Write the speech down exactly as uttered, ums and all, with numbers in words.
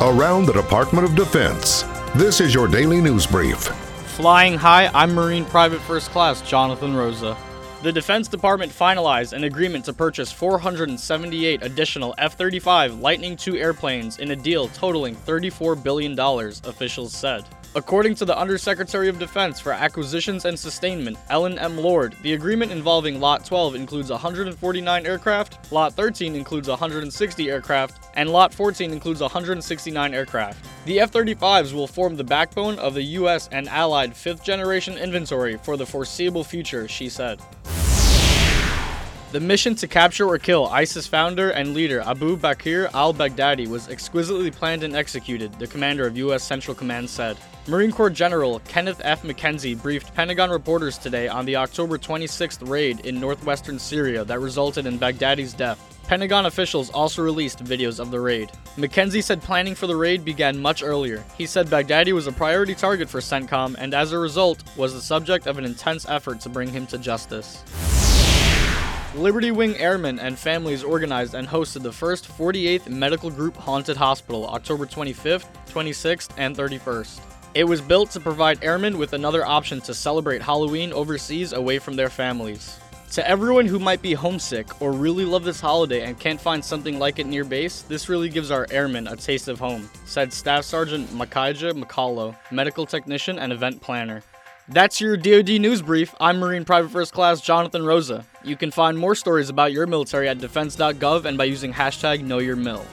Around the Department of Defense, this is your daily news brief. Flying high, I'm Marine Private First Class Jonathan Rosa. The Defense Department finalized an agreement to purchase four hundred seventy-eight additional F thirty-five Lightning two airplanes in a deal totaling thirty-four billion dollars, officials said. According to the Undersecretary of Defense for Acquisitions and Sustainment, Ellen M. Lord, the agreement involving Lot twelve includes one hundred forty-nine aircraft, Lot thirteen includes one hundred sixty aircraft, and Lot fourteen includes one hundred sixty-nine aircraft. The F thirty-fives will form the backbone of the U S and Allied fifth-generation inventory for the foreseeable future, she said. The mission to capture or kill ISIS founder and leader Abu Bakr al-Baghdadi was exquisitely planned and executed, the commander of U S Central Command said. Marine Corps General Kenneth F. McKenzie briefed Pentagon reporters today on the October twenty-sixth raid in northwestern Syria that resulted in Baghdadi's death. Pentagon officials also released videos of the raid. McKenzie said planning for the raid began much earlier. He said Baghdadi was a priority target for CENTCOM and, as a result, was the subject of an intense effort to bring him to justice. Liberty Wing airmen and families organized and hosted the first forty-eighth Medical Group Haunted Hospital October twenty-fifth, twenty-sixth, and thirty-first. It was built to provide airmen with another option to celebrate Halloween overseas away from their families. To everyone who might be homesick or really love this holiday and can't find something like it near base, this really gives our airmen a taste of home, said Staff Sergeant Makaja Makalo, medical technician and event planner. That's your D O D News Brief. I'm Marine Private First Class Jonathan Rosa. You can find more stories about your military at defense dot gov and by using hashtag know your mil.